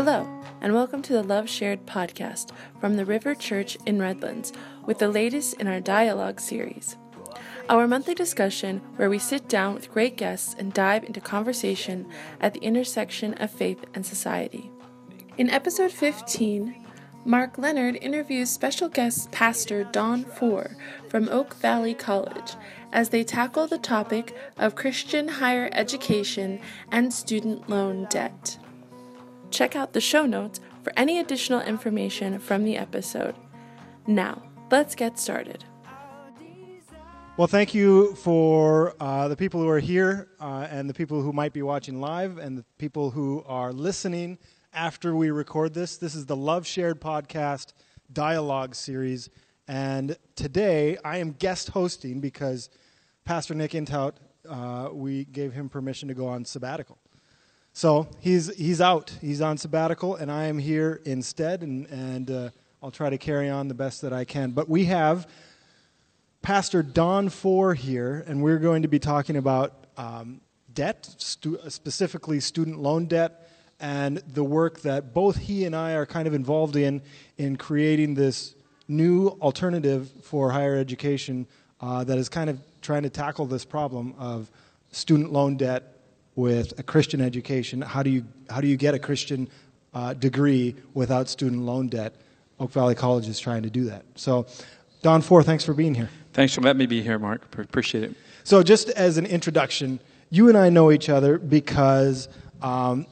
Hello, and welcome to the Love Shared Podcast from the River Church in Redlands with the latest in our dialogue series. Our monthly discussion where we sit down with great guests and dive into conversation at the intersection of faith and society. In episode 15, Mark Leonard interviews special guest pastor Don Faure from Oak Valley College as they tackle the topic of Christian higher education and student loan debt. Check out the show notes for any additional information from the episode. Now, let's get started. Well, thank you for the people who are here and the people who might be watching live and the people who are listening after we record this. This is the Love Shared Podcast Dialogue Series. And today I am guest hosting because Pastor Nick Intout, we gave him permission to go on sabbatical. So he's out. He's on sabbatical, and I am here instead, and I'll try to carry on the best that I can. But we have Pastor Don Faure here, and we're going to be talking about debt, specifically student loan debt, and the work that both he and I are kind of involved in creating this new alternative for higher education that is kind of trying to tackle this problem of student loan debt with a Christian education. How do you get a Christian degree without student loan debt? Oak Valley College is trying to do that. So, Don Faure, thanks for being here. Thanks for letting me be here, Mark. Appreciate it. So, just as an introduction, you and I know each other because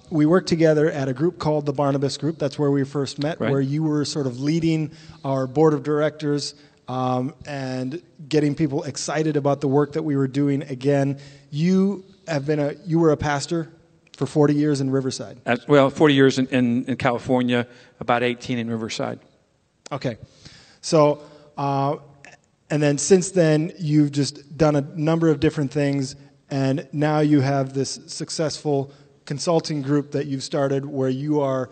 we worked together at a group called the Barnabas Group. That's where we first met, right, where you were sort of leading our board of directors and getting people excited about the work that we were doing. Again, you were a pastor for 40 years in Riverside. 40 years in California, about 18 in Riverside. Okay. So, and then since then, you've just done a number of different things, and now you have this successful consulting group that you've started where you are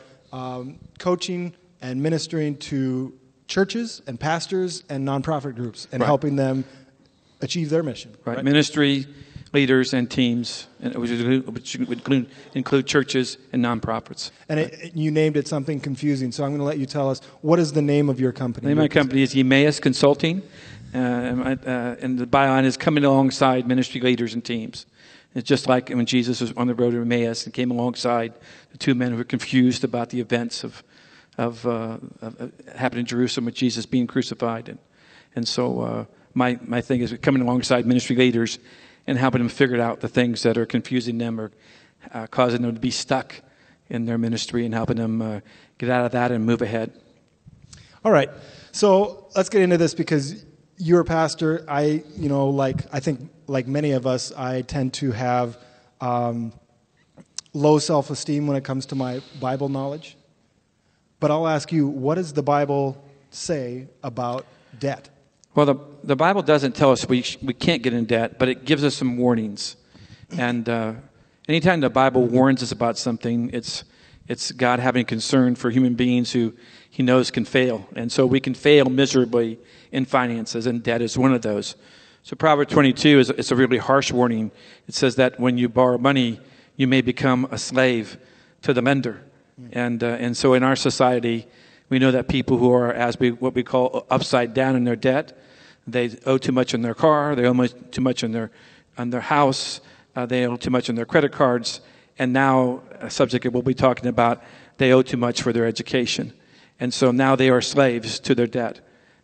coaching and ministering to churches and pastors and nonprofit groups and helping them achieve their mission. Right. Ministry, leaders and teams, which would include churches and nonprofits. And you named it something confusing, so I'm going to let you tell us, what is the name of your company? The name of my company is Emmaus Consulting, and the byline is coming alongside ministry leaders and teams. It's just like when Jesus was on the road to Emmaus and came alongside the two men who were confused about the events of happening in Jerusalem with Jesus being crucified. And so my thing is coming alongside ministry leaders and helping them figure out the things that are confusing them or causing them to be stuck in their ministry, and helping them get out of that and move ahead. All right, so let's get into this because you're a pastor. I think like many of us, I tend to have low self-esteem when it comes to my Bible knowledge. But I'll ask you, what does the Bible say about debt? Well, the Bible doesn't tell us we can't get in debt, but it gives us some warnings. And anytime the Bible warns us about something, it's God having concern for human beings who He knows can fail. And so we can fail miserably in finances, and debt is one of those. So Proverbs 22 is a really harsh warning. It says that when you borrow money, you may become a slave to the lender. And so in our society, we know that people who are what we call upside down in their debt, they owe too much on their car, they owe too much on their house, they owe too much on their credit cards, and now a subject that we'll be talking about, they owe too much for their education. And so now they are slaves to their debt.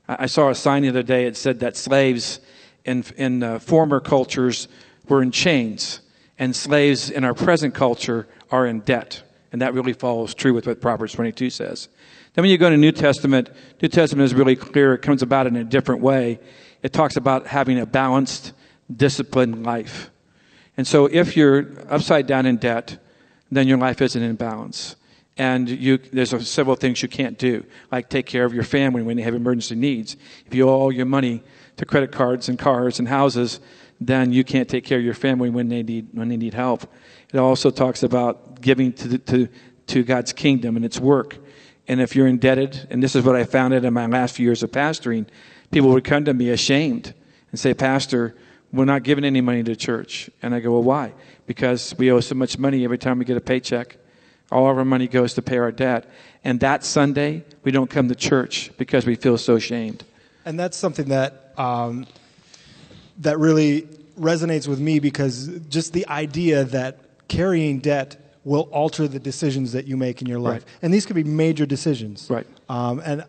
I saw a sign the other day, it said that slaves in former cultures were in chains, and slaves in our present culture are in debt. And that really follows true with what Proverbs 22 says. Then when you go to New Testament is really clear. It comes about in a different way. It talks about having a balanced, disciplined life. And so if you're upside down in debt, then your life isn't in balance. And there's several things you can't do, like take care of your family when they have emergency needs. If you owe all your money to credit cards and cars and houses, then you can't take care of your family when they need help. It also talks about giving to God's kingdom and its work. And if you're indebted, and this is what I found out in my last few years of pastoring, people would come to me ashamed and say, "Pastor, we're not giving any money to church." And I go, "Well, why?" "Because we owe so much money every time we get a paycheck. All of our money goes to pay our debt. And that Sunday, we don't come to church because we feel so shamed. And that's something that that really resonates with me, because just the idea that carrying debt will alter the decisions that you make in your life. Right. And these could be major decisions. Right. And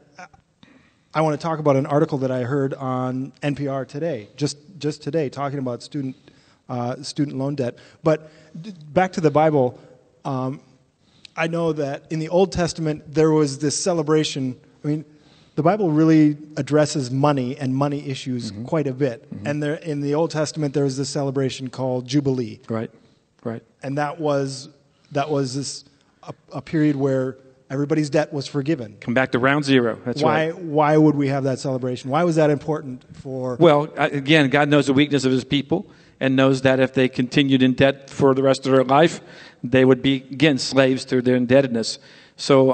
I want to talk about an article that I heard on NPR today, just today, talking about student loan debt. But back to the Bible, I know that in the Old Testament, there was this celebration. I mean, the Bible really addresses money and money issues mm-hmm. quite a bit. Mm-hmm. And there, in the Old Testament, there was this celebration called Jubilee. Right, right. And that was this a period where everybody's debt was forgiven. Come back to round zero. That's right. Why would we have that celebration? Why was that important for? Well, again, God knows the weakness of his people and knows that if they continued in debt for the rest of their life, they would be, again, slaves to their indebtedness. So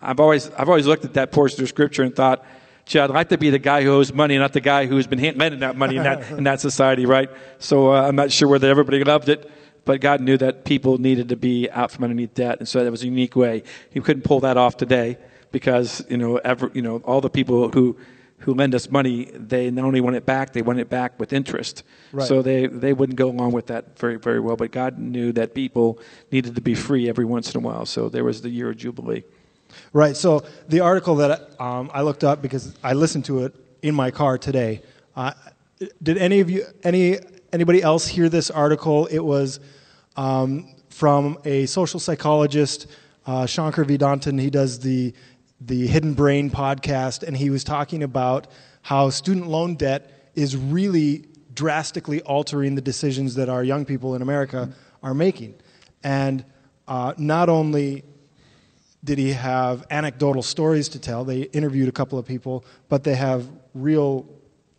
I've always looked at that portion of Scripture and thought, gee, I'd like to be the guy who owes money, not the guy who's been handed that money in that society, right? So I'm not sure whether everybody loved it. But God knew that people needed to be out from underneath debt, and so that was a unique way. He couldn't pull that off today because all the people who lend us money, they not only want it back, they want it back with interest. Right. So they wouldn't go along with that very, very well. But God knew that people needed to be free every once in a while, so there was the year of Jubilee. Right. So the article that I looked up because I listened to it in my car today. Did any of you anybody else hear this article? It was from a social psychologist, Shankar Vedantam. He does the Hidden Brain podcast, and he was talking about how student loan debt is really drastically altering the decisions that our young people in America are making. And not only did he have anecdotal stories to tell, they interviewed a couple of people, but they have real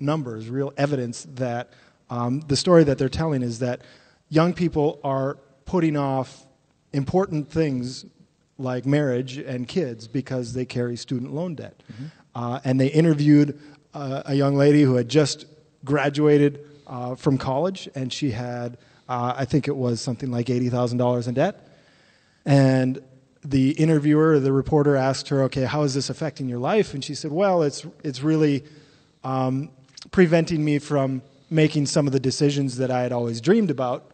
numbers, real evidence that the story that they're telling is that young people are putting off important things like marriage and kids because they carry student loan debt. Mm-hmm. And they interviewed a young lady who had just graduated from college, and she had, I think it was something like $80,000 in debt. And the interviewer, the reporter, asked her, okay, how is this affecting your life? And she said, well, it's really preventing me from making some of the decisions that I had always dreamed about.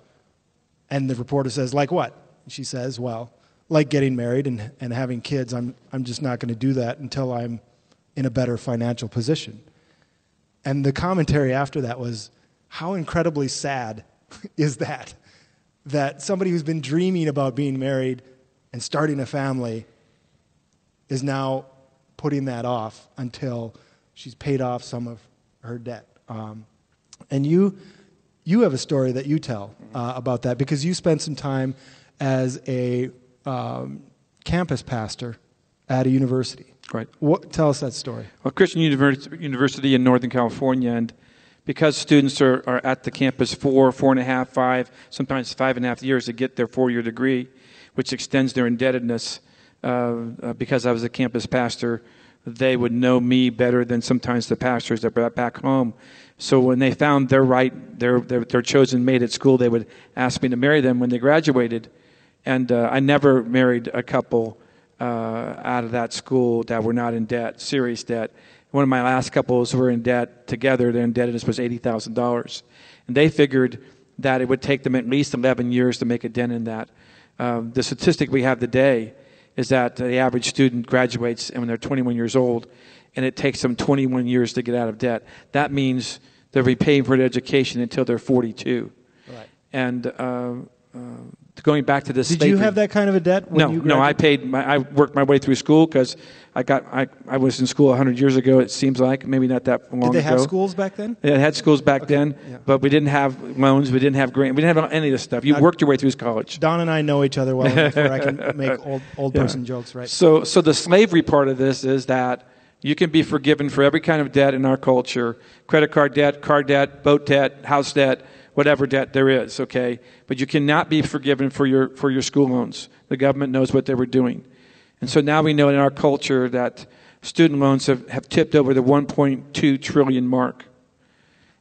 And the reporter says, like what? And she says, well, like getting married and having kids. I'm just not going to do that until I'm in a better financial position. And the commentary after that was, how incredibly sad is that somebody who's been dreaming about being married and starting a family is now putting that off until she's paid off some of her debt. And you have a story that you tell about that, because you spent some time as a campus pastor at a university. Right. Tell us that story. Well, Christian University in Northern California, and because students are at the campus 4.5, 5, sometimes 5.5 years to get their 4-year degree, which extends their indebtedness, because I was a campus pastor, they would know me better than sometimes the pastors that were back home. So when they found their right, their chosen mate at school, they would ask me to marry them when they graduated. And I never married a couple out of that school that were not in debt, serious debt. One of my last couples were in debt together. Their indebtedness was $80,000. And they figured that it would take them at least 11 years to make a dent in that. The statistic we have today is that the average student graduates and when they're 21 years old, and it takes them 21 years to get out of debt. That means they're repaying for their education until they're 42. Right. And going back to this, did you have that kind of a debt? When no. I worked my way through school because I was in school 100 years ago. It seems like maybe not that long ago. Did they have schools back then? They had schools back then, yeah. But we didn't have loans. We didn't have grants. We didn't have any of this stuff. You worked your way through college. Don and I know each other well enough where I can make old person jokes, right? So the slavery part of this is that you can be forgiven for every kind of debt in our culture: credit card debt, car debt, boat debt, house debt, whatever debt there is, okay? But you cannot be forgiven for your school loans. The government knows what they were doing. And so now we know in our culture that student loans have tipped over the $1.2 trillion mark.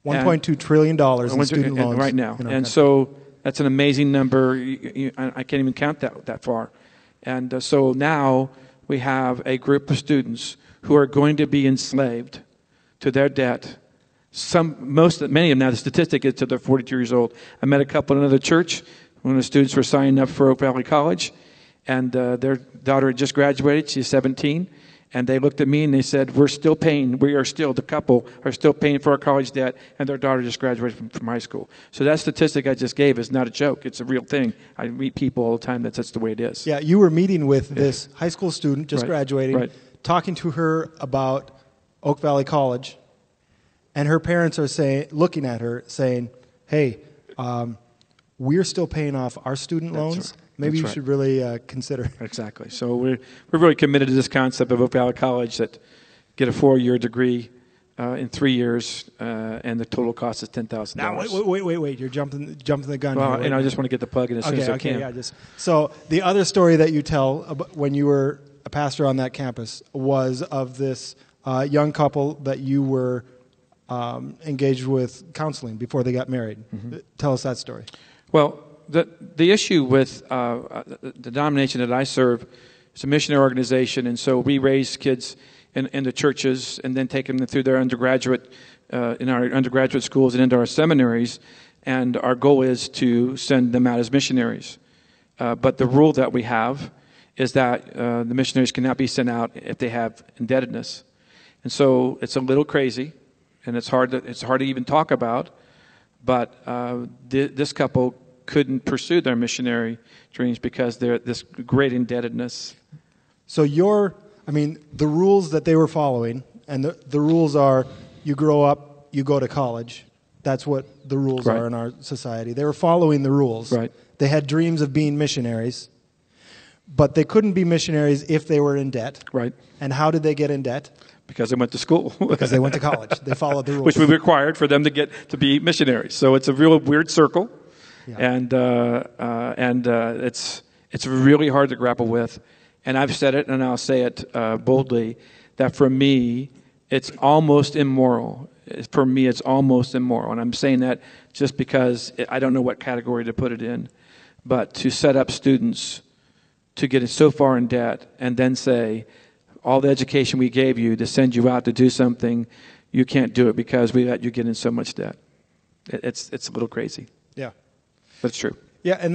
$1.2 trillion in student loans. Right now. And so that's an amazing number. I can't even count that far. And so now we have a group of students who are going to be enslaved to their debt. Many of them now, the statistic is till they're 42 years old. I met a couple in another church when the students were signing up for Oak Valley College, and their daughter had just graduated. She's 17. And they looked at me and they said, the couple are still paying for our college debt, and their daughter just graduated from high school. So that statistic I just gave is not a joke. It's a real thing. I meet people all the time that's the way it is. Yeah, you were meeting with this high school student just graduating, talking to her about Oak Valley College, and her parents are looking at her saying, hey, we're still paying off our student loans. Right. Maybe you should really consider. Exactly. So we're really committed to this concept of Oak Valley College, that get a 4-year degree in 3 years, and the total cost is $10,000. Now wait! You're jumping the gun. Well, and I just want to get the plug in as soon as I can. So the other story that you tell about when you were a pastor on that campus was of this young couple that you were engaged with counseling before they got married. Mm-hmm. Tell us that story. Well. The issue with the denomination that I serve is a missionary organization, and so we raise kids in the churches and then take them through their undergraduate schools and into our seminaries, and our goal is to send them out as missionaries. But the rule that we have is that the missionaries cannot be sent out if they have indebtedness. And so it's a little crazy, and it's hard to even talk about, but this couple couldn't pursue their missionary dreams because they're this great indebtedness. So the rules that they were following, and the rules are you grow up, you go to college. That's what the rules are in our society. They were following the rules. Right. They had dreams of being missionaries, but they couldn't be missionaries if they were in debt. Right. And how did they get in debt? Because they went to school. Because they went to college. They followed the rules. Which we required for them to be missionaries. So it's a real weird circle. Yeah. And it's really hard to grapple with, and I've said it, and I'll say it boldly, that for me, it's almost immoral. And I'm saying that just because I don't know what category to put it in, but to set up students to get so far in debt and then say, all the education we gave you to send you out to do something, you can't do it because we let you get in so much debt. It's a little crazy. Yeah. That's true. Yeah, and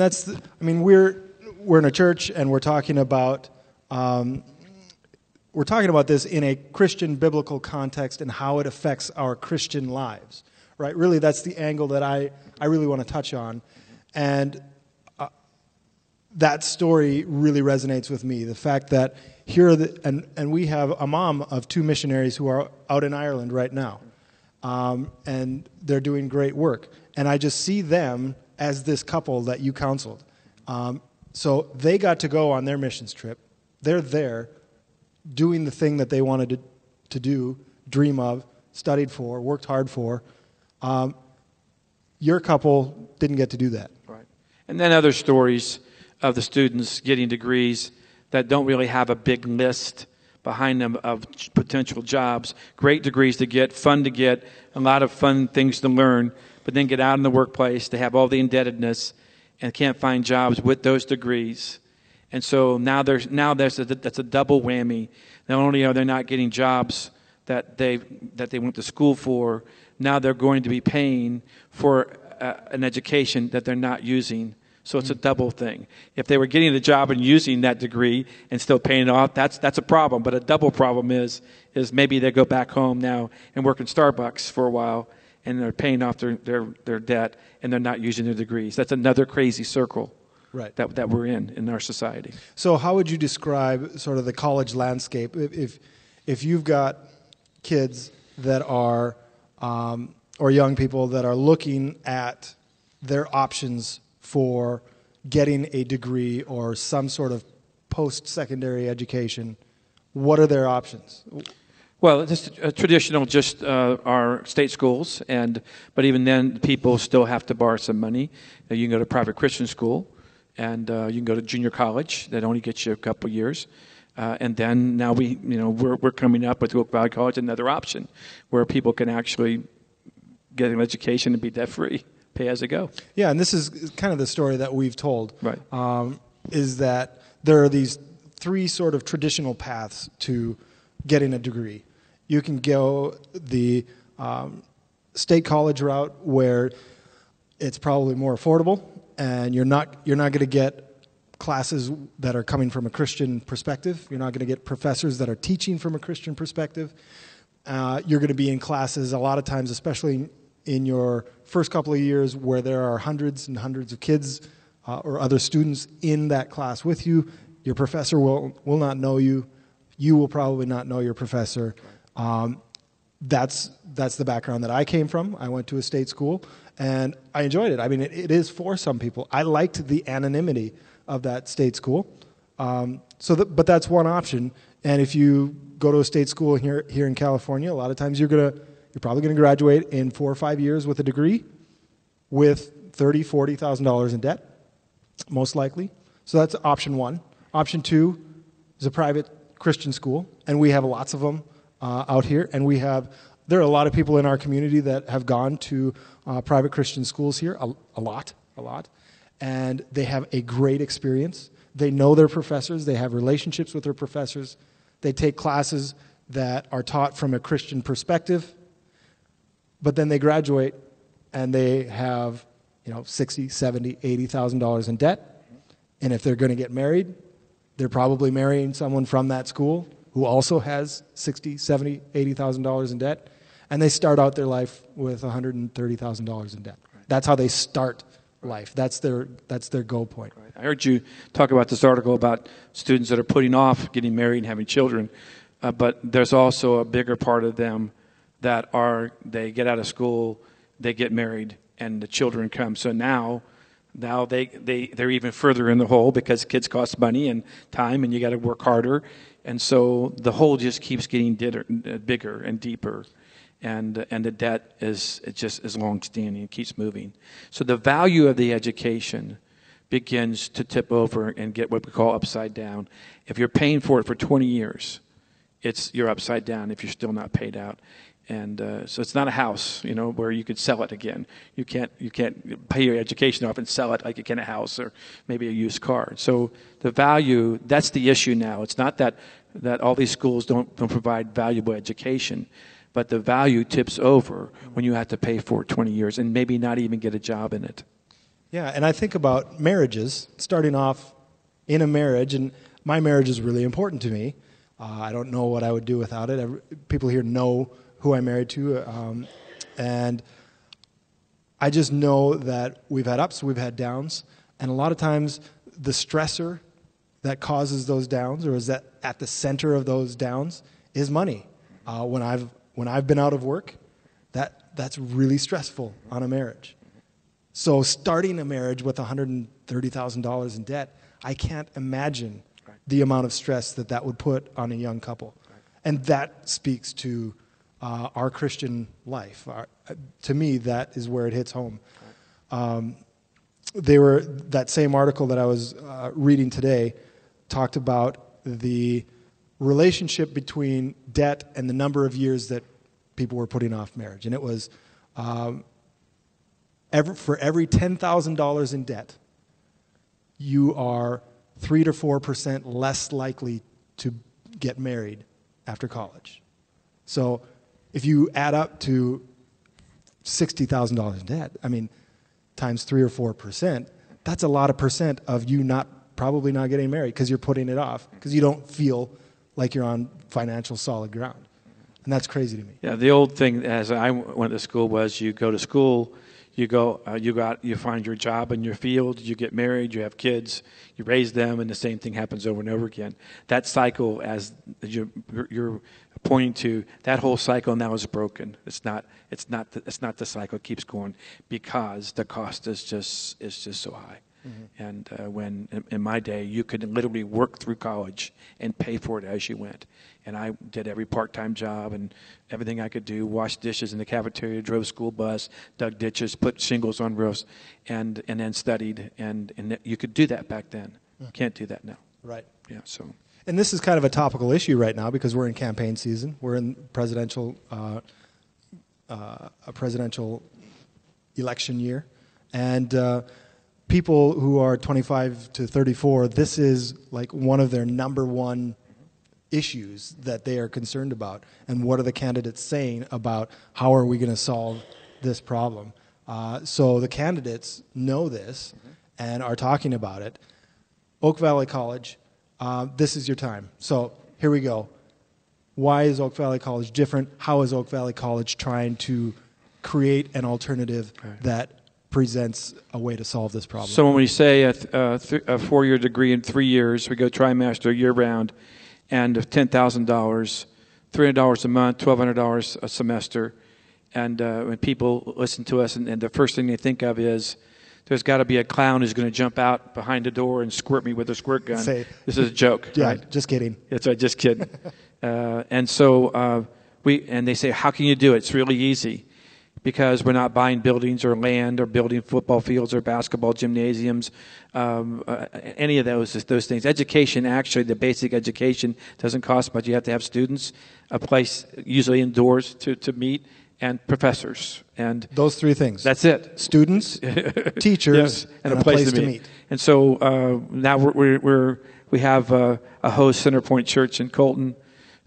we're in a church, and we're talking about this in a Christian biblical context and how it affects our Christian lives, right? Really, that's the angle that I really want to touch on, and that story really resonates with me. The fact that and we have a mom of two missionaries who are out in Ireland right now, and they're doing great work, and I just see them as this couple that you counseled. So they got to go on their missions trip. They're there doing the thing that they wanted to do, dream of, studied for, worked hard for. Your couple didn't get to do that. Right. And then other stories of the students getting degrees that don't really have a big list behind them of potential jobs, great degrees to get, fun to get, a lot of fun things to learn, but then get out in the workplace, they have all the indebtedness and can't find jobs with those degrees. And so now that's a double whammy. Not only are they not getting jobs that they went to school for, now they're going to be paying for an education that they're not using. So it's a double thing. If they were getting the job and using that degree and still paying it off, that's a problem. But a double problem is maybe they go back home now and work in Starbucks for a while, and they're paying off their debt, and they're not using their degrees. That's another crazy circle that we're in our society. So how would you describe sort of the college landscape? If you've got kids that are, or young people that are looking at their options for getting a degree or some sort of post-secondary education, what are their options? Well, it's traditional, just our state schools, but even then, people still have to borrow some money. You can go to private Christian school, and you can go to junior college. That only gets you a couple years, and then now we're coming up with Oak Valley College, another option where people can actually get an education and be debt free, pay as they go. Yeah, and this is kind of the story that we've told. Right. Is that there are these three sort of traditional paths to getting a degree. You can go the state college route, where it's probably more affordable, and you're not going to get classes that are coming from a Christian perspective. You're not going to get professors that are teaching from a Christian perspective. You're going to be in classes a lot of times, especially in your first couple of years, where there are hundreds and hundreds of kids or other students in that class with you. Your professor will not know you. You will probably not know your professor. That's the background that I came from. I went to a state school, and I enjoyed it. I mean, it is for some people. I liked the anonymity of that state school. But that's one option. And if you go to a state school here in California, a lot of times you're probably going to graduate in 4 or 5 years with a degree, with $30,000, $40,000 in debt, most likely. So that's option one. Option two is a private Christian school, and we have lots of them out here. And there are a lot of people in our community that have gone to private Christian schools here, a lot. And they have a great experience. They know their professors. They have relationships with their professors. They take classes that are taught from a Christian perspective. But then they graduate, and they have, $60,000, $70,000, $80,000 in debt. And if they're going to get married, they're probably marrying someone from that school who also has $60,000, $70,000, $80,000 in debt. And they start out their life with $130,000 in debt. That's how they start life. That's their goal point. Right. I heard you talk about this article about students that are putting off getting married and having children, but there's also a bigger part of them that they get out of school, they get married, and the children come. So now they're even further in the hole, because kids cost money and time, and you got to work harder, and so the hole just keeps getting bigger and deeper. And the debt is long-standing. It keeps moving. So the value of the education begins to tip over and get what we call upside down. If you're paying for it for 20 years, you're upside down if you're still not paid out. And so it's not a house, where you could sell it again. You can't pay your education off and sell it like you can a house or maybe a used car. So the value, that's the issue now. It's not that all these schools don't provide valuable education, but the value tips over when you have to pay for 20 years and maybe not even get a job in it. Yeah, and I think about marriages, starting off in a marriage, and my marriage is really important to me. I don't know what I would do without it. People here know who I'm married to, and I just know that we've had ups, we've had downs, and a lot of times the stressor that causes those downs, or is that at the center of those downs, is money. When I've been out of work, that's really stressful on a marriage. So starting a marriage with $130,000 in debt, I can't imagine the amount of stress that would put on a young couple. And that speaks to our Christian life. To me, that is where it hits home. That same article that I was reading today talked about the relationship between debt and the number of years that people were putting off marriage. And it was for every $10,000 in debt, you are 3 to 4% less likely to get married after college. So if you add up to $60,000 in debt, times 3 or 4%, that's a lot of percent of you probably not getting married, because you're putting it off because you don't feel like you're on financial solid ground. And that's crazy to me. Yeah, the old thing as I went to school was you go to school, you find your job in your field, you get married, you have kids, you raise them, and the same thing happens over and over again. That cycle, as you're pointing to, that whole cycle now is broken. It's not the cycle. It keeps going because the cost is just so high. Mm-hmm. And when in my day, you could literally work through college and pay for it as you went. And I did every part-time job and everything I could do, washed dishes in the cafeteria, drove school bus, dug ditches, put shingles on roofs, and then studied. And you could do that back then. Mm-hmm. Can't do that now. Right. Yeah. So. And this is kind of a topical issue right now because we're in campaign season. We're in a presidential election year. And people who are 25 to 34, this is like one of their number one issues that they are concerned about. And what are the candidates saying about how are we going to solve this problem? So the candidates know this and are talking about it. Oak Valley College, this is your time. So here we go. Why is Oak Valley College different? How is Oak Valley College trying to create an alternative that presents a way to solve this problem? So when we say a four-year degree in 3 years, we go trimester, year-round, and $10,000, $300 a month, $1,200 a semester. And when people listen to us, and the first thing they think of is, there's got to be a clown who's going to jump out behind the door and squirt me with a squirt gun. Say, this is a joke. Yeah, right? Just kidding. That's right, just kidding. And so they say, how can you do it? It's really easy because we're not buying buildings or land or building football fields or basketball gymnasiums, any of those things. Education, actually, the basic education doesn't cost much. You have to have students, a place usually indoors to meet, and professors. And those three things. That's it. Students, teachers, yes, and a place to meet. And so now we have a host, Centerpoint Church in Colton,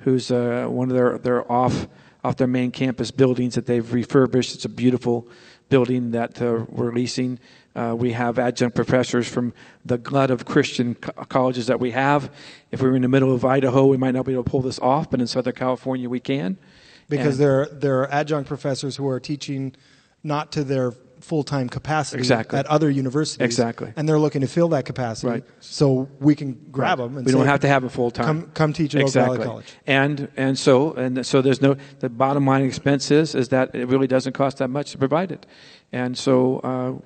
who's one of their off their main campus buildings that they've refurbished. It's a beautiful building that we're leasing. We have adjunct professors from the glut of Christian colleges that we have. If we were in the middle of Idaho, we might not be able to pull this off, but in Southern California, we can. Because there are adjunct professors who are teaching not to their full-time capacity at other universities. Exactly. And they're looking to fill that capacity. Right. So we can grab them. And we don't have to have a full-time. Come teach at Oak Valley College. And so there's no, the bottom line expense is that it really doesn't cost that much to provide it. And so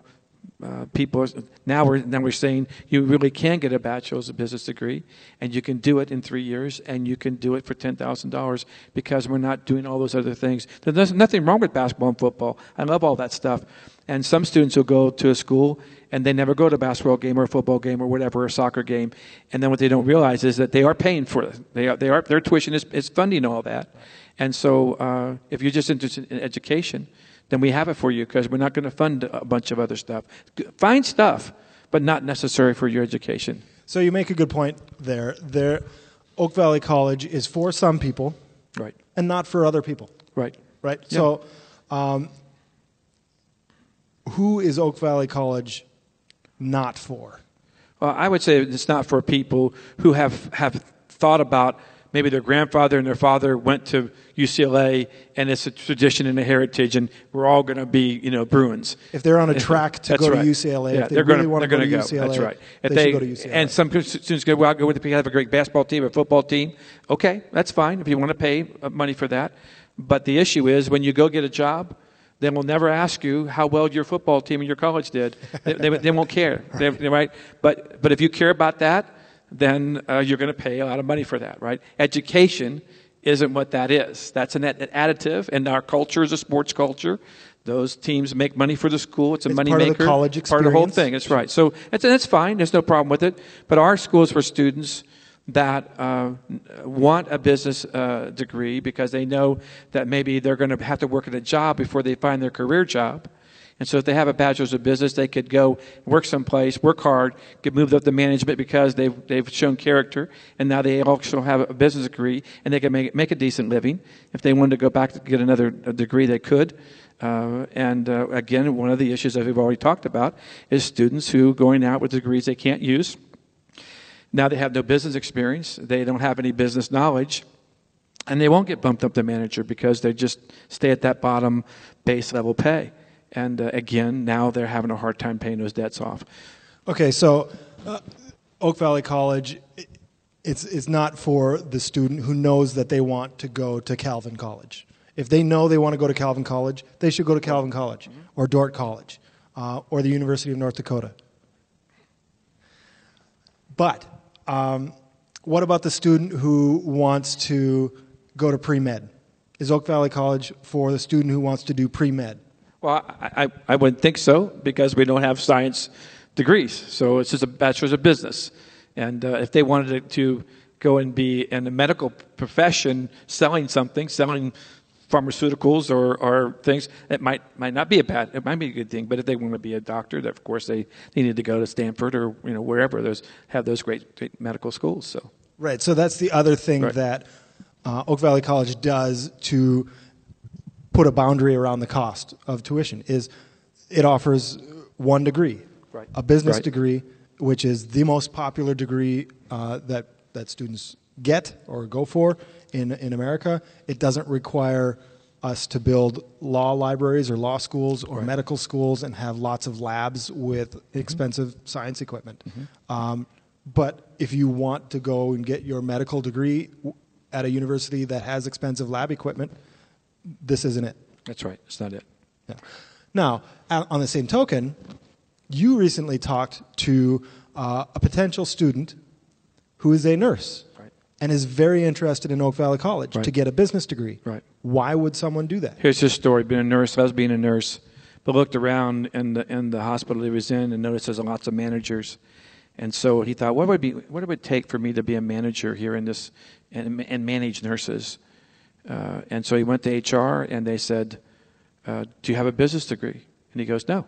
now we're saying you really can get a bachelor's of business degree, and you can do it in 3 years, and you can do it for $10,000 because we're not doing all those other things. There's nothing wrong with basketball and football. I love all that stuff. And some students will go to a school and they never go to a basketball game or a football game or whatever, or a soccer game. And then what they don't realize is that they are paying for it. Their tuition is funding all that. And so if you're just interested in education, then we have it for you because we're not going to fund a bunch of other stuff. Fine stuff, but not necessary for your education. So you make a good point there. Oak Valley College is for some people, right, and not for other people, right? Right. Yeah. So, who is Oak Valley College not for? Well, I would say it's not for people who have thought about. Maybe their grandfather and their father went to UCLA, and it's a tradition and a heritage, and we're all going to be, Bruins. If they're on a track to go to UCLA, if they really want to go to UCLA, that's right. If they should go to UCLA. And some students go, well, I'll go with the people who have a great basketball team, a football team. Okay, that's fine if you want to pay money for that. But the issue is when you go get a job, they will never ask you how well your football team and your college did. They won't care, right? But if you care about that, then you're going to pay a lot of money for that, right? Education isn't what that is. That's an additive, and our culture is a sports culture. Those teams make money for the school. It's a money maker. It's part of the college experience. Part of the whole thing. That's right. So it's fine. There's no problem with it. But our school is for students that want a business degree because they know that maybe they're going to have to work at a job before they find their career job. And so if they have a bachelor's of business, they could go work someplace, work hard, get moved up to management because they've shown character, and now they also have a business degree, and they can make a decent living. If they wanted to go back to get another degree, they could. Again, one of the issues that we've already talked about is students who are going out with degrees they can't use. Now they have no business experience. They don't have any business knowledge. And they won't get bumped up to manager because they just stay at that bottom base level pay. And again, now they're having a hard time paying those debts off. Okay, so Oak Valley College, it's not for the student who knows that they want to go to Calvin College. If they know they want to go to Calvin College, they should go to Calvin College or Dort College or the University of North Dakota. But what about the student who wants to go to pre-med? Is Oak Valley College for the student who wants to do pre-med? Well, I wouldn't think so because we don't have science degrees. So it's just a bachelor's of business. And if they wanted to go and be in the medical profession selling something, selling pharmaceuticals or things, that might not be a bad, it might be a good thing. But if they want to be a doctor, that of course they need to go to Stanford or wherever those have those great medical schools. So right, so that's the other thing that Oak Valley College does to put a boundary around the cost of tuition is it offers one degree, a business degree, which is the most popular degree that students get or go for in America. It doesn't require us to build law libraries or law schools or medical schools and have lots of labs with expensive science equipment. But if you want to go and get your medical degree at a university that has expensive lab equipment, this isn't it. That's right. It's not it. Yeah. Now, on the same token, you recently talked to a potential student who is a nurse and is very interested in Oak Valley College to get a business degree. Right. Why would someone do that? Here's his story. I was a nurse, but looked around in the hospital he was in and noticed there's lots of managers. And so he thought, what would it take for me to be a manager here in this and manage nurses? And so he went to HR and they said, do you have a business degree? And he goes, no.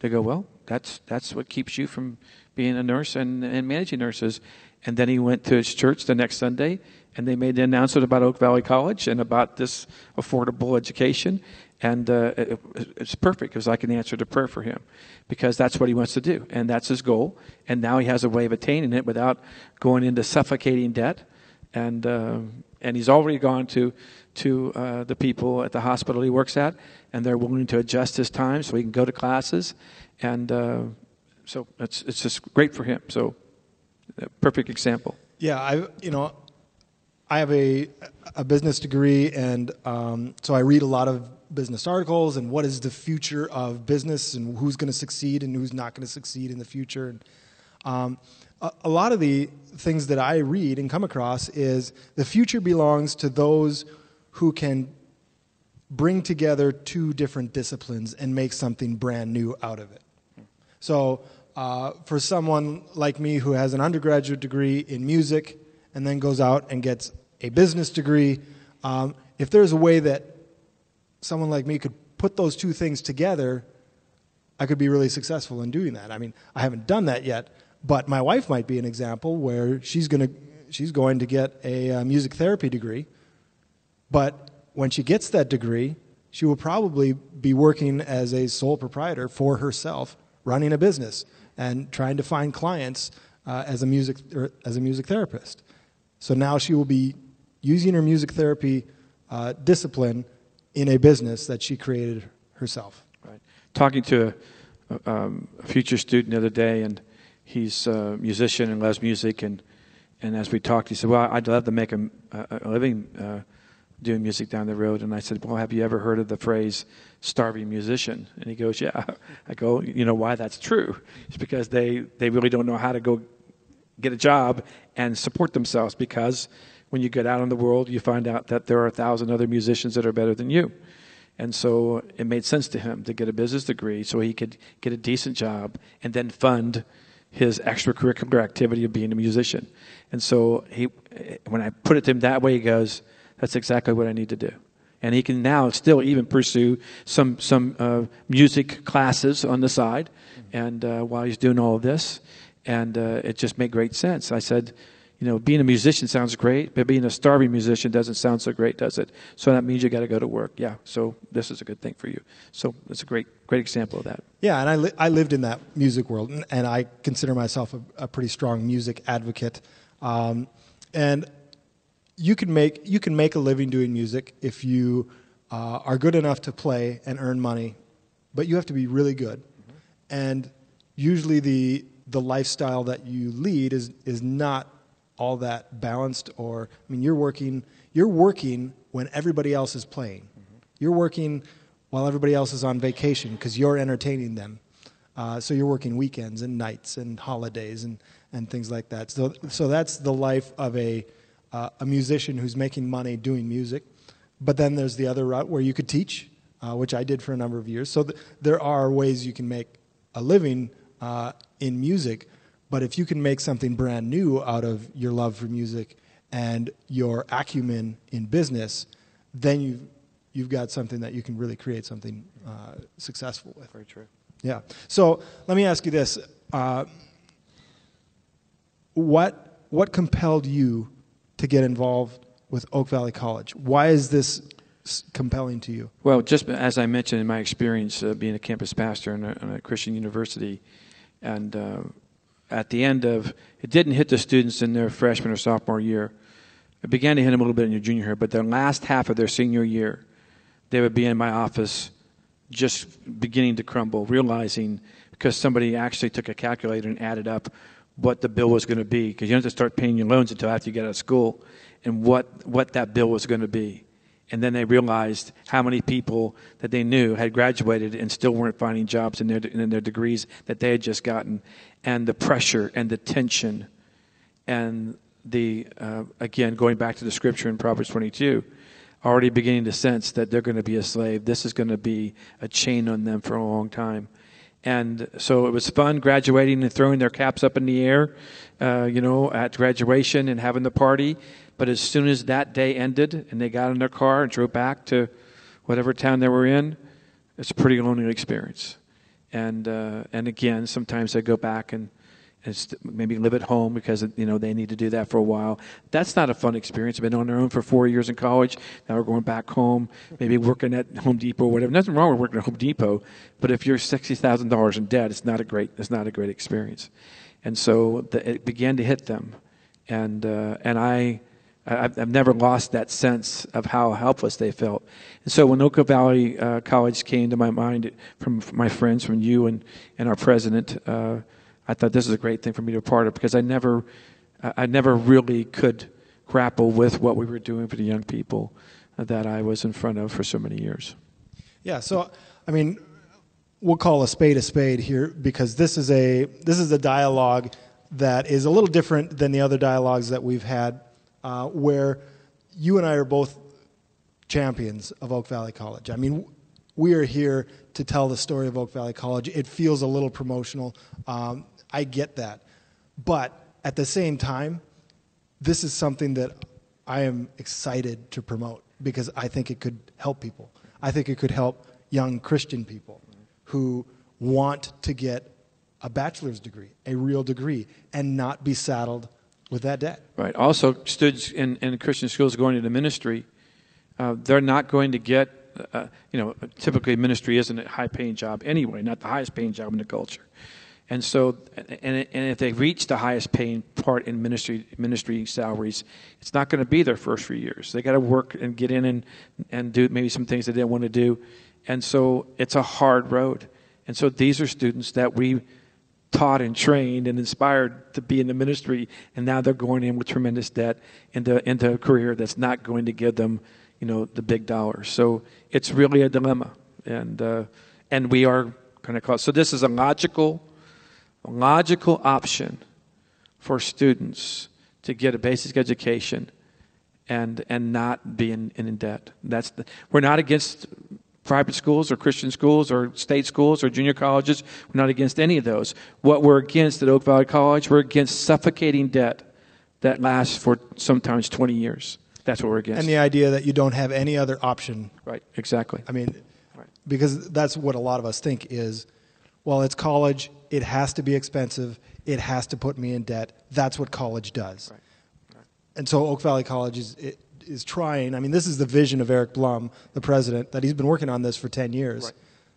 They go, well, that's what keeps you from being a nurse and managing nurses. And then he went to his church the next Sunday, and they made the announcement about Oak Valley College and about this affordable education. And it's perfect because I can answer the prayer for him because that's what he wants to do, and that's his goal. And now he has a way of attaining it without going into suffocating debt. And he's already gone to the people at the hospital he works at, and they're willing to adjust his time so he can go to classes. And so it's just great for him. So perfect example. Yeah, I have a business degree, and so I read a lot of business articles and what is the future of business and who's going to succeed and who's not going to succeed in the future. And a lot of the things that I read and come across is the future belongs to those who can bring together two different disciplines and make something brand new out of it. So for someone like me who has an undergraduate degree in music and then goes out and gets a business degree, if there's a way that someone like me could put those two things together, I could be really successful in doing that. I mean, I haven't done that yet, but my wife might be an example where she's going to get a music therapy degree, but when she gets that degree, she will probably be working as a sole proprietor for herself, running a business and trying to find clients as a music therapist. So now she will be using her music therapy discipline in a business that she created herself. Right. Talking to a future student the other day, and he's a musician and loves music, and as we talked, he said, "Well, I'd love to make a living doing music down the road." And I said, "Well, have you ever heard of the phrase starving musician?" And he goes, "Yeah." I go, "You know why that's true? It's because they really don't know how to go get a job and support themselves, because when you get out in the world, you find out that there are 1,000 other musicians that are better than you." And so it made sense to him to get a business degree so he could get a decent job and then fund his extracurricular activity of being a musician. And so when I put it to him that way, he goes, "That's exactly what I need to do." And he can now still even pursue some music classes on the side, and while he's doing all of this, and it just made great sense. I said, being a musician sounds great, but being a starving musician doesn't sound so great, does it? So that means you got to go to work. Yeah. So this is a good thing for you. So it's a great example of that. Yeah, and I lived in that music world, and I consider myself a pretty strong music advocate, and You can make a living doing music if you are good enough to play and earn money, but you have to be really good. Mm-hmm. And usually the lifestyle that you lead is not all that balanced. Or you're working when everybody else is playing. Mm-hmm. You're working while everybody else is on vacation because you're entertaining them. So you're working weekends and nights and holidays and things like that. So that's the life of a musician who's making money doing music. But then there's the other route where you could teach, which I did for a number of years. So there are ways you can make a living in music, but if you can make something brand new out of your love for music and your acumen in business, then you've you've got something that you can really create something successful with. Very true. Yeah. So let me ask you this. What compelled you to get involved with Oak Valley College? Why is this compelling to you? Well, just as I mentioned, in my experience being a campus pastor in a Christian university, and at the end of, it didn't hit the students in their freshman or sophomore year. It began to hit them a little bit in your junior year, but their last half of their senior year, they would be in my office just beginning to crumble, realizing, because somebody actually took a calculator and added up what the bill was going to be, because you don't have to start paying your loans until after you get out of school, and what that bill was going to be. And then they realized how many people that they knew had graduated and still weren't finding jobs in their degrees that they had just gotten, and the pressure and the tension, and the again, going back to the scripture in Proverbs 22, already beginning to sense that they're going to be a slave. This is going to be a chain on them for a long time. And so it was fun graduating and throwing their caps up in the air, at graduation and having the party. But as soon as that day ended and they got in their car and drove back to whatever town they were in, it's a pretty lonely experience. And again, sometimes they go back and maybe live at home because, they need to do that for a while. That's not a fun experience. I've been on their own for 4 years in college. Now we're going back home, maybe working at Home Depot or whatever. Nothing wrong with working at Home Depot, but if you're $60,000 in debt, it's not a great experience. And so it began to hit them. And I've never lost that sense of how helpless they felt. And so when Oak Valley College came to my mind from my friends, from you and our president, I thought this is a great thing for me to be a part of, because I never really could grapple with what we were doing for the young people that I was in front of for so many years. Yeah, so I mean, we'll call a spade here, because this is a dialogue that is a little different than the other dialogues that we've had, where you and I are both champions of Oak Valley College. I mean, we are here to tell the story of Oak Valley College. It feels a little promotional. I get that. But at the same time, this is something that I am excited to promote, because I think it could help people. I think it could help young Christian people who want to get a bachelor's degree, a real degree, and not be saddled with that debt. Right. Also, students in Christian schools going into ministry, they're not going to get, typically ministry isn't a high-paying job anyway, not the highest-paying job in the culture. And so, and if they reach the highest paying part in ministry salaries, it's not going to be their first few years. They got to work and get in and do maybe some things they didn't want to do. And so it's a hard road. And so these are students that we taught and trained and inspired to be in the ministry, and now they're going in with tremendous debt into a career that's not going to give them, the big dollar. So it's really a dilemma, and we are going to cause. So this is a logical option for students to get a basic education and not be in debt. We're not against private schools or Christian schools or state schools or junior colleges. We're not against any of those. What we're against at Oak Valley College, we're against suffocating debt that lasts for sometimes 20 years. That's what we're against. And the idea that you don't have any other option. Right, exactly. I mean, right. Because that's what a lot of us think is, well, it's college, it has to be expensive, it has to put me in debt. That's what college does. Right. Right. And so Oak Valley College is trying. I mean, this is the vision of Eric Blum, the president, that he's been working on this for 10 years. Right.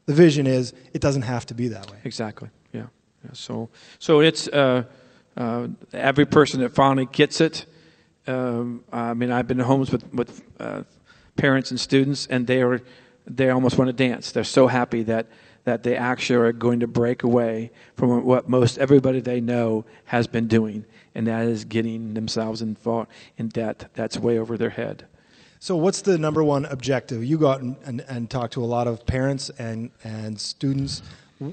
The vision is it doesn't have to be that way. Exactly, yeah. So it's every person that finally gets it. I mean, I've been to homes with parents and students, and they almost want to dance. They're so happy that they actually are going to break away from what most everybody they know has been doing, and that is getting themselves in debt. That's way over their head. So what's the number one objective? You go out and talk to a lot of parents and students.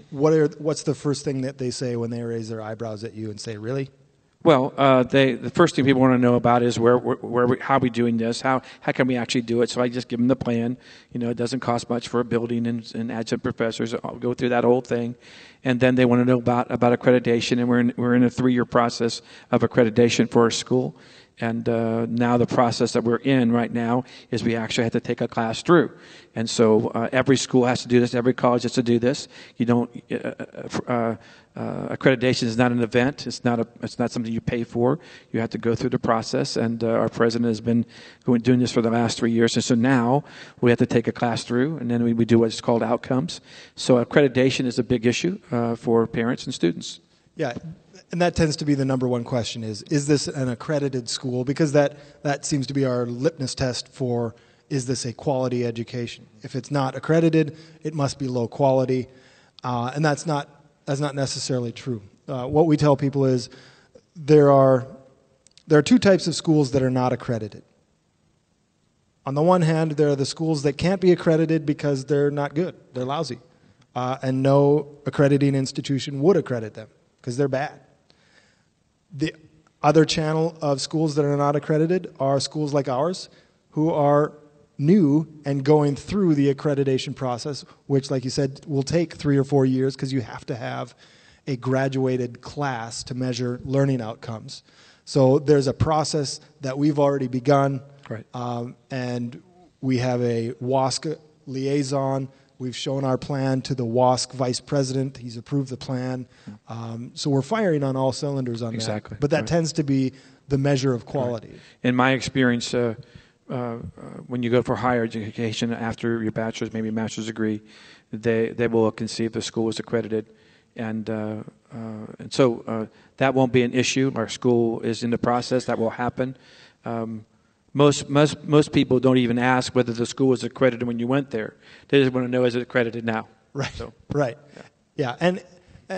What's the first thing that they say when they raise their eyebrows at you and say, really? Well, the first thing people want to know about is how are we doing this? How can we actually do it? So I just give them the plan. It doesn't cost much for a building and adjunct professors. I'll go through that whole thing, and then they want to know about accreditation. And we're in a 3-year process of accreditation for our school, And now the process that we're in right now is we actually have to take a class through. And so every school has to do this. Every college has to do this. You don't accreditation is not an event. It's not something you pay for. You have to go through the process. And our president has been doing this for the last 3 years. And so now we have to take a class through, and then we do what's called outcomes. So accreditation is a big issue for parents and students. Yeah. And that tends to be the number one question is this an accredited school? Because that seems to be our litmus test for, is this a quality education? If it's not accredited, it must be low quality. And that's not necessarily true. What we tell people is there are two types of schools that are not accredited. On the one hand, there are the schools that can't be accredited because they're not good, they're lousy. And no accrediting institution would accredit them because they're bad. The other channel of schools that are not accredited are schools like ours who are new and going through the accreditation process, which, like you said, will take 3 or 4 years because you have to have a graduated class to measure learning outcomes. So there's a process that we've already begun, right. And we have a WASC liaison. We've shown our plan to the WASC vice president. He's approved the plan. So we're firing on all cylinders on that. But that tends to be the measure of quality. Right. In my experience, when you go for higher education after your bachelor's, maybe a master's degree, they will look and see if the school is accredited. And so that won't be an issue. Our school is in the process. That will happen. Most people don't even ask whether the school was accredited when you went there. They just want to know, is it accredited now? Right. So, right. Yeah. And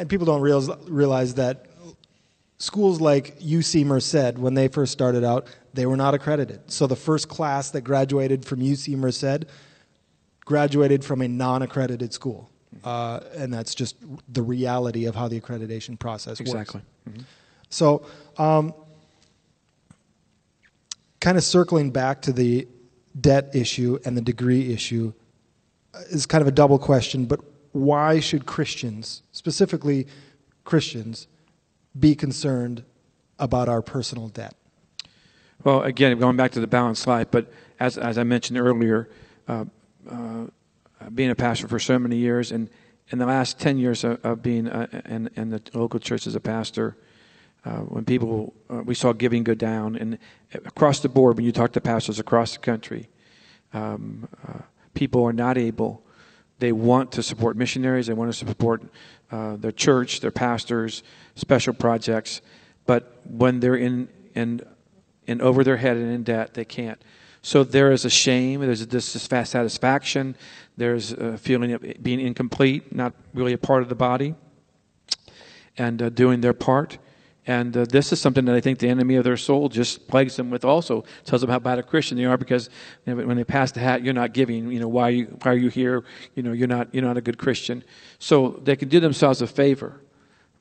people don't realize that schools like UC Merced, when they first started out, they were not accredited. So the first class that graduated from UC Merced graduated from a non-accredited school. And that's just the reality of how the accreditation process works. Exactly. Mm-hmm. So... kind of circling back to the debt issue and the degree issue is kind of a double question, but why should Christians, specifically Christians, be concerned about our personal debt? Well, again, going back to the balanced life, but as I mentioned earlier, being a pastor for so many years, and in the last 10 years of being in the local church as a pastor, when people, we saw giving go down, and across the board, when you talk to pastors across the country, people are not able, they want to support missionaries, they want to support their church, their pastors, special projects, but when they're in over their head and in debt, they can't. So there is a shame, there's a dissatisfaction, there's a feeling of being incomplete, not really a part of the body, and doing their part. And this is something that I think the enemy of their soul just plagues them with. Also tells them how bad a Christian they are, because when they pass the hat, you're not giving. You know, why are you here? You know, you're not a good Christian. So they can do themselves a favor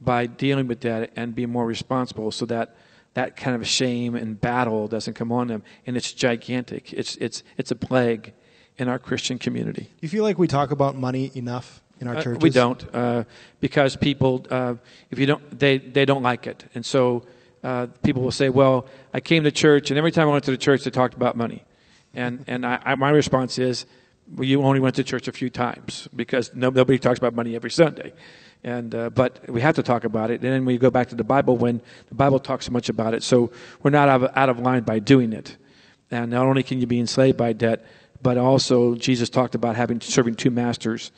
by dealing with that and be more responsible, so that that kind of shame and battle doesn't come on them. And it's gigantic. It's a plague in our Christian community. Do you feel like we talk about money enough? In our churches? We don't, because people, if you don't, they don't like it. And so people will say, well, I came to church, and every time I went to the church, they talked about money. And my response is, well, you only went to church a few times, because nobody talks about money every Sunday. And but we have to talk about it. And then we go back to the Bible when the Bible talks so much about it. So we're not out of line by doing it. And not only can you be enslaved by debt, but also Jesus talked about serving two masters.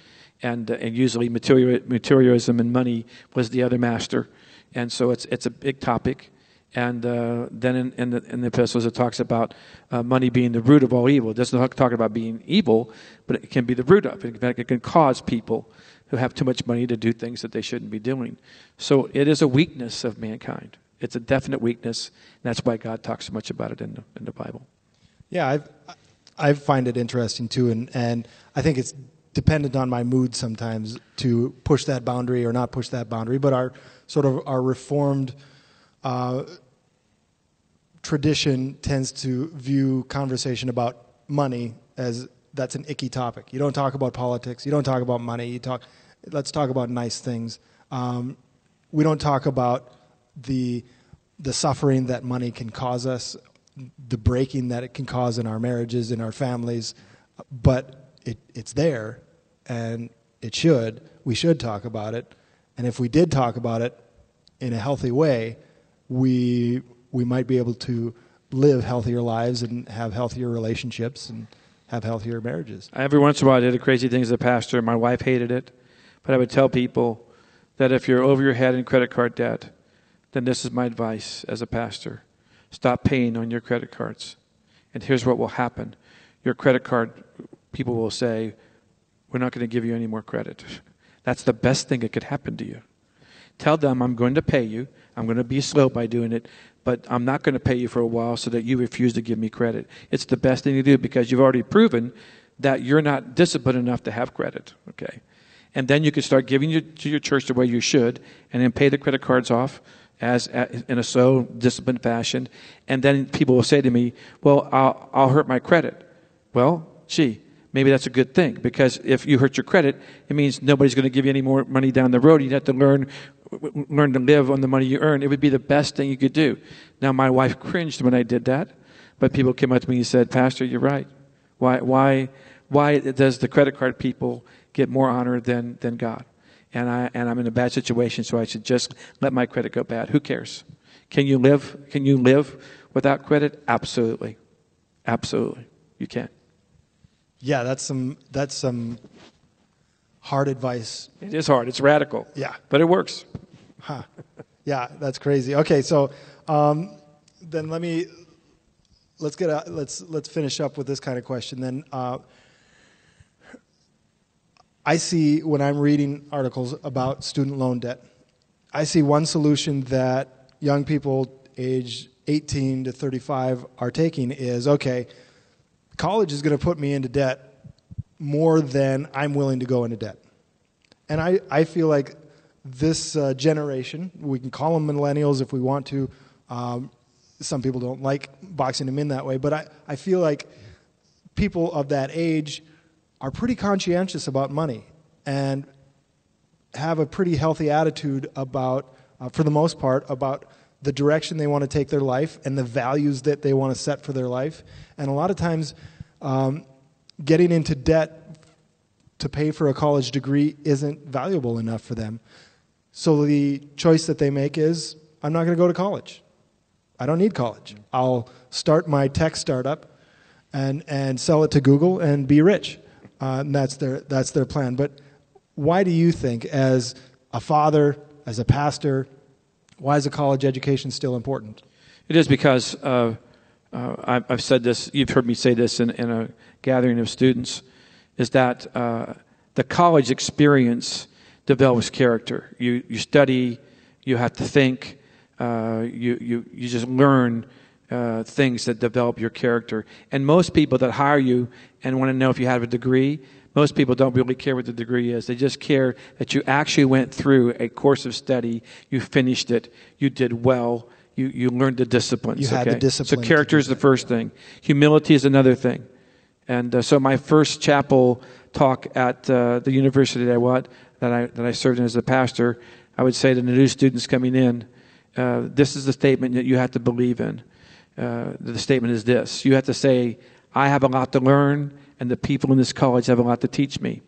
And usually materialism and money was the other master, and so it's a big topic. And then in the epistles it talks about money being the root of all evil. It doesn't talk about being evil, but it can be the root of it. In fact, it can cause people who have too much money to do things that they shouldn't be doing. So it is a weakness of mankind. It's a definite weakness, and that's why God talks so much about it in the Bible. Yeah, I find it interesting too, and I think it's dependent on my mood sometimes to push that boundary or not push that boundary, but our reformed tradition tends to view conversation about money as that's an icky topic. You don't talk about politics. You don't talk about money. Let's talk about nice things. We don't talk about the suffering that money can cause us the breaking that it can cause in our marriages, in our families, but it's there, and it should. We should talk about it, and if we did talk about it in a healthy way, we might be able to live healthier lives and have healthier relationships and have healthier marriages. Every once in a while, I did the crazy things as a pastor. My wife hated it, but I would tell people that if you're over your head in credit card debt, then this is my advice as a pastor. Stop paying on your credit cards. And here's what will happen. Your credit card people will say, we're not going to give you any more credit. That's the best thing that could happen to you. Tell them, I'm going to pay you. I'm going to be slow by doing it, but I'm not going to pay you for a while so that you refuse to give me credit. It's the best thing to do because you've already proven that you're not disciplined enough to have credit, okay? And then you can start giving to your church the way you should and then pay the credit cards off in a slow, disciplined fashion. And then people will say to me, well, I'll hurt my credit. Well, gee, maybe that's a good thing, because if you hurt your credit, it means nobody's going to give you any more money down the road. You'd have to learn to live on the money you earn. It would be the best thing you could do. Now, my wife cringed when I did that, but people came up to me and said, Pastor, you're right. Why does the credit card people get more honor than God? And I'm in a bad situation, so I should just let my credit go bad. Who cares? Can you live without credit? Absolutely. Absolutely. You can. Yeah, that's some hard advice. It is hard. It's radical. Yeah. But it works. Huh. Yeah, that's crazy. Okay, so then let's finish up with this kind of question. Then I see, when I'm reading articles about student loan debt, I see one solution that young people age 18 to 35 are taking is, okay, college is going to put me into debt more than I'm willing to go into debt. And I feel like this generation, we can call them millennials if we want to. Some people don't like boxing them in that way, but I feel like people of that age are pretty conscientious about money and have a pretty healthy attitude about, for the most part, about the direction they want to take their life and the values that they want to set for their life. And a lot of times, getting into debt to pay for a college degree isn't valuable enough for them. So the choice that they make is, I'm not going to go to college. I don't need college. I'll start my tech startup and sell it to Google and be rich. And that's their plan. But why do you think, as a father, as a pastor, why is a college education still important? It is because I've said this, you've heard me say this in a gathering of students, is that the college experience develops character. You study, you have to think, you just learn things that develop your character. And most people that hire you and want to know if you have a degree, most people don't really care what the degree is. They just care that you actually went through a course of study, you finished it, you did well, you learned the disciplines. You had the discipline. So character is the first thing. Humility is another thing. And so my first chapel talk at the university that I served in as a pastor, I would say to the new students coming in, this is the statement that you have to believe in. The statement is this. You have to say, I have a lot to learn, and the people in this college have a lot to teach me.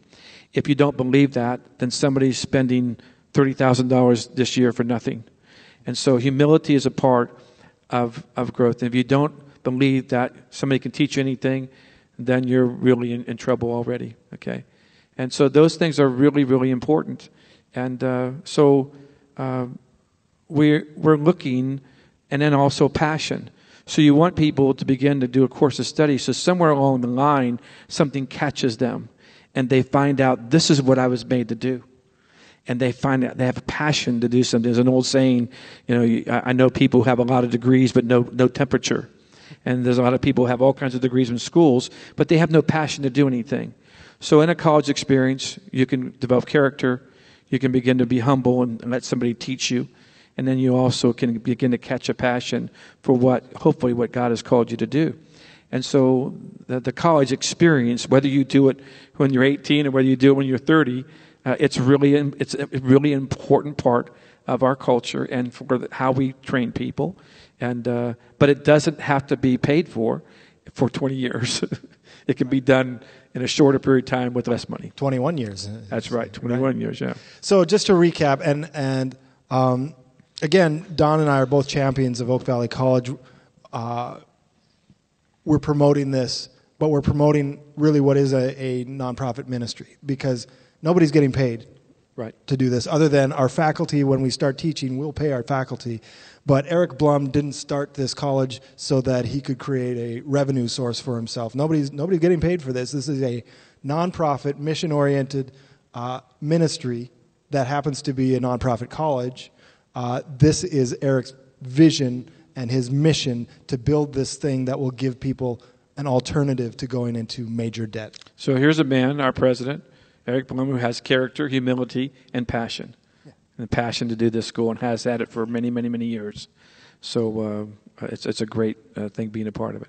If you don't believe that, then somebody's spending $30,000 this year for nothing. And so humility is a part of growth. And if you don't believe that somebody can teach you anything, then you're really in trouble already, okay? And so those things are really, really important. And we're looking, and then also passion. So you want people to begin to do a course of study, so somewhere along the line, something catches them, and they find out, this is what I was made to do. And they find out they have a passion to do something. There's an old saying, I know people who have a lot of degrees but no temperature. And there's a lot of people who have all kinds of degrees in schools, but they have no passion to do anything. So in a college experience, you can develop character, you can begin to be humble and let somebody teach you. And then you also can begin to catch a passion for hopefully what God has called you to do. And so the college experience, whether you do it when you're 18 or whether you do it when you're 30, it's really an important part of our culture and for how we train people. And but it doesn't have to be paid for 20 years. It can be done in a shorter period of time with less money. 21 years. That's right, 21 years, yeah. So just to recap, and again, Don and I are both champions of Oak Valley College. We're promoting this, but we're promoting really what is a nonprofit ministry, because nobody's getting paid to do this other than our faculty. When we start teaching, we'll pay our faculty. But Eric Blum didn't start this college so that he could create a revenue source for himself. Nobody's getting paid for this. This is a nonprofit, mission-oriented ministry that happens to be a nonprofit college. This is Eric's vision and his mission to build this thing that will give people an alternative to going into major debt. So here's a man, our president, Eric Blum, who has character, humility, and passion. And a passion to do this school, and has had it for many, many, many years. So it's a great thing being a part of it.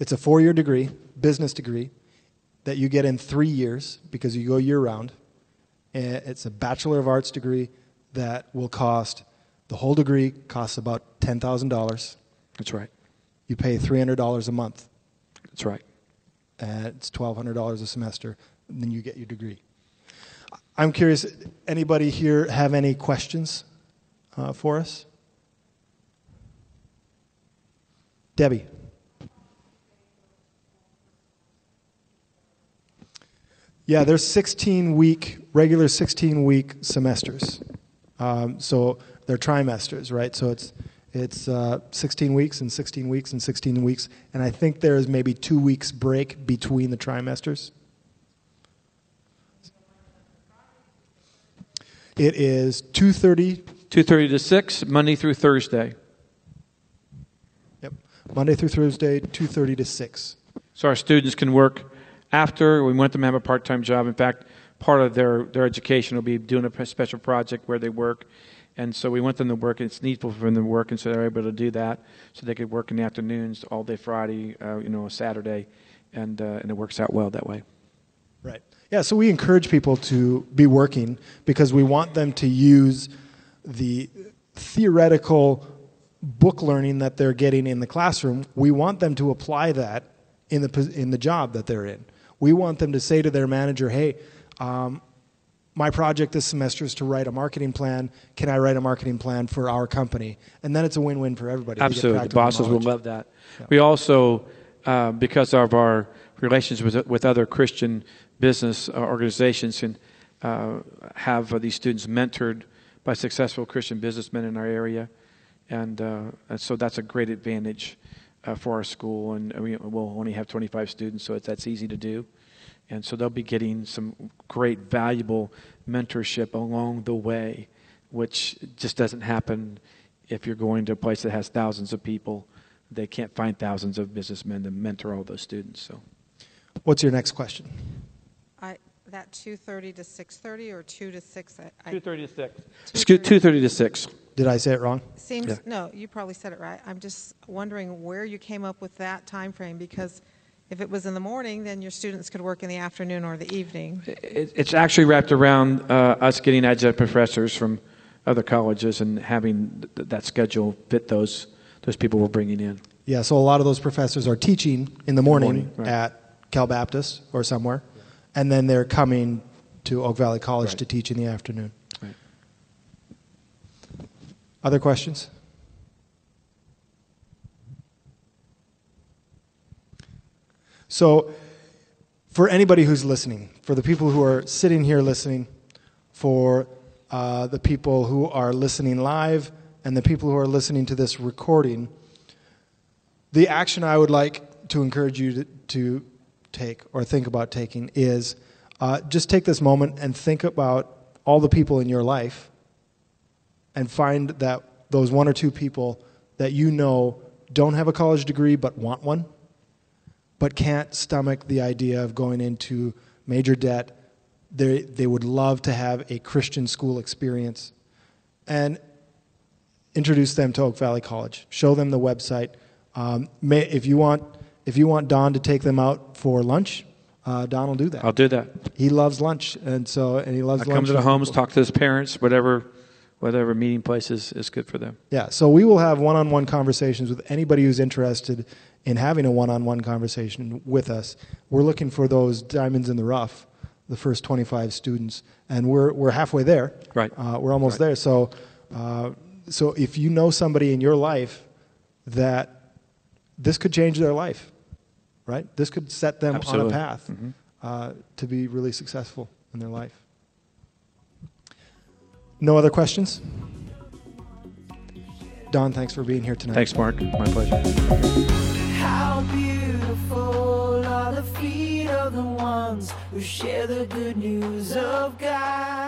It's a 4-year degree, business degree, that you get in 3 years because you go year-round. It's a Bachelor of Arts degree that will cost, the whole degree costs about $10,000. That's right. You pay $300 a month. That's right. And it's $1,200 a semester, and then you get your degree. I'm curious, anybody here have any questions for us? Debbie. Yeah, there's 16-week, regular 16-week semesters. So they're trimesters, right? So it's 16 weeks and 16 weeks and 16 weeks. And I think there is maybe 2 weeks break between the trimesters. It is 2:30 to 6, Monday through Thursday. Yep, Monday through Thursday, 2:30 to 6. So our students can work after. We want them to have a part-time job. In fact, part of their education will be doing a special project where they work. And so we want them to work, and it's needful for them to work, and so they're able to do that. So they could work in the afternoons all day Friday, Saturday, and it works out well that way. Right. Yeah, so we encourage people to be working because we want them to use the theoretical book learning that they're getting in the classroom. We want them to apply that in the job that they're in. We want them to say to their manager, hey, my project this semester is to write a marketing plan. Can I write a marketing plan for our company? And then it's a win-win for everybody. Absolutely. The bosses will love that. Yeah. We also, because of our relations with other Christian business organizations, and have these students mentored by successful Christian businessmen in our area, and so that's a great advantage for our school. And we'll only have 25 students, so that's easy to do, and so they'll be getting some great, valuable mentorship along the way, which just doesn't happen if you're going to a place that has thousands of people. They can't find thousands of businessmen to mentor all those students. So, what's your next question? That 2:30 to 6:30 or 2 to 6? 2:30 to 6. Excuse 2:30 to 6. Did I say it wrong? No, you probably said it right. I'm just wondering where you came up with that time frame, because if it was in the morning, then your students could work in the afternoon or the evening. It's actually wrapped around us getting adjunct professors from other colleges and having that schedule fit those people we're bringing in. Yeah, so a lot of those professors are teaching in the morning right. at Cal Baptist or somewhere, yeah. And then they're coming to Oak Valley College right. to teach in the afternoon. Right. Other questions? So for anybody who's listening, for the people who are sitting here listening, for the people who are listening live, and the people who are listening to this recording, the action I would like to encourage you to take or think about taking is just take this moment and think about all the people in your life and find that those one or two people that you know don't have a college degree but want one, but can't stomach the idea of going into major debt. They would love to have a Christian school experience. And introduce them to Oak Valley College. Show them the website. If you want Don to take them out for lunch, Don will do that. I'll do that. He loves lunch, and he loves lunch. Come to the homes, talk to his parents, whatever whatever meeting place is good for them. Yeah, so we will have one-on-one conversations with anybody who's interested in having a one-on-one conversation with us. We're looking for those diamonds in the rough, the first 25 students, and we're halfway there. Right. We're almost there. So, so if you know somebody in your life that this could change their life, right? This could set them on a path to be really successful in their life. No other questions? Don, thanks for being here tonight. Thanks, Mark. My pleasure. How beautiful are the feet of the ones who share the good news of God.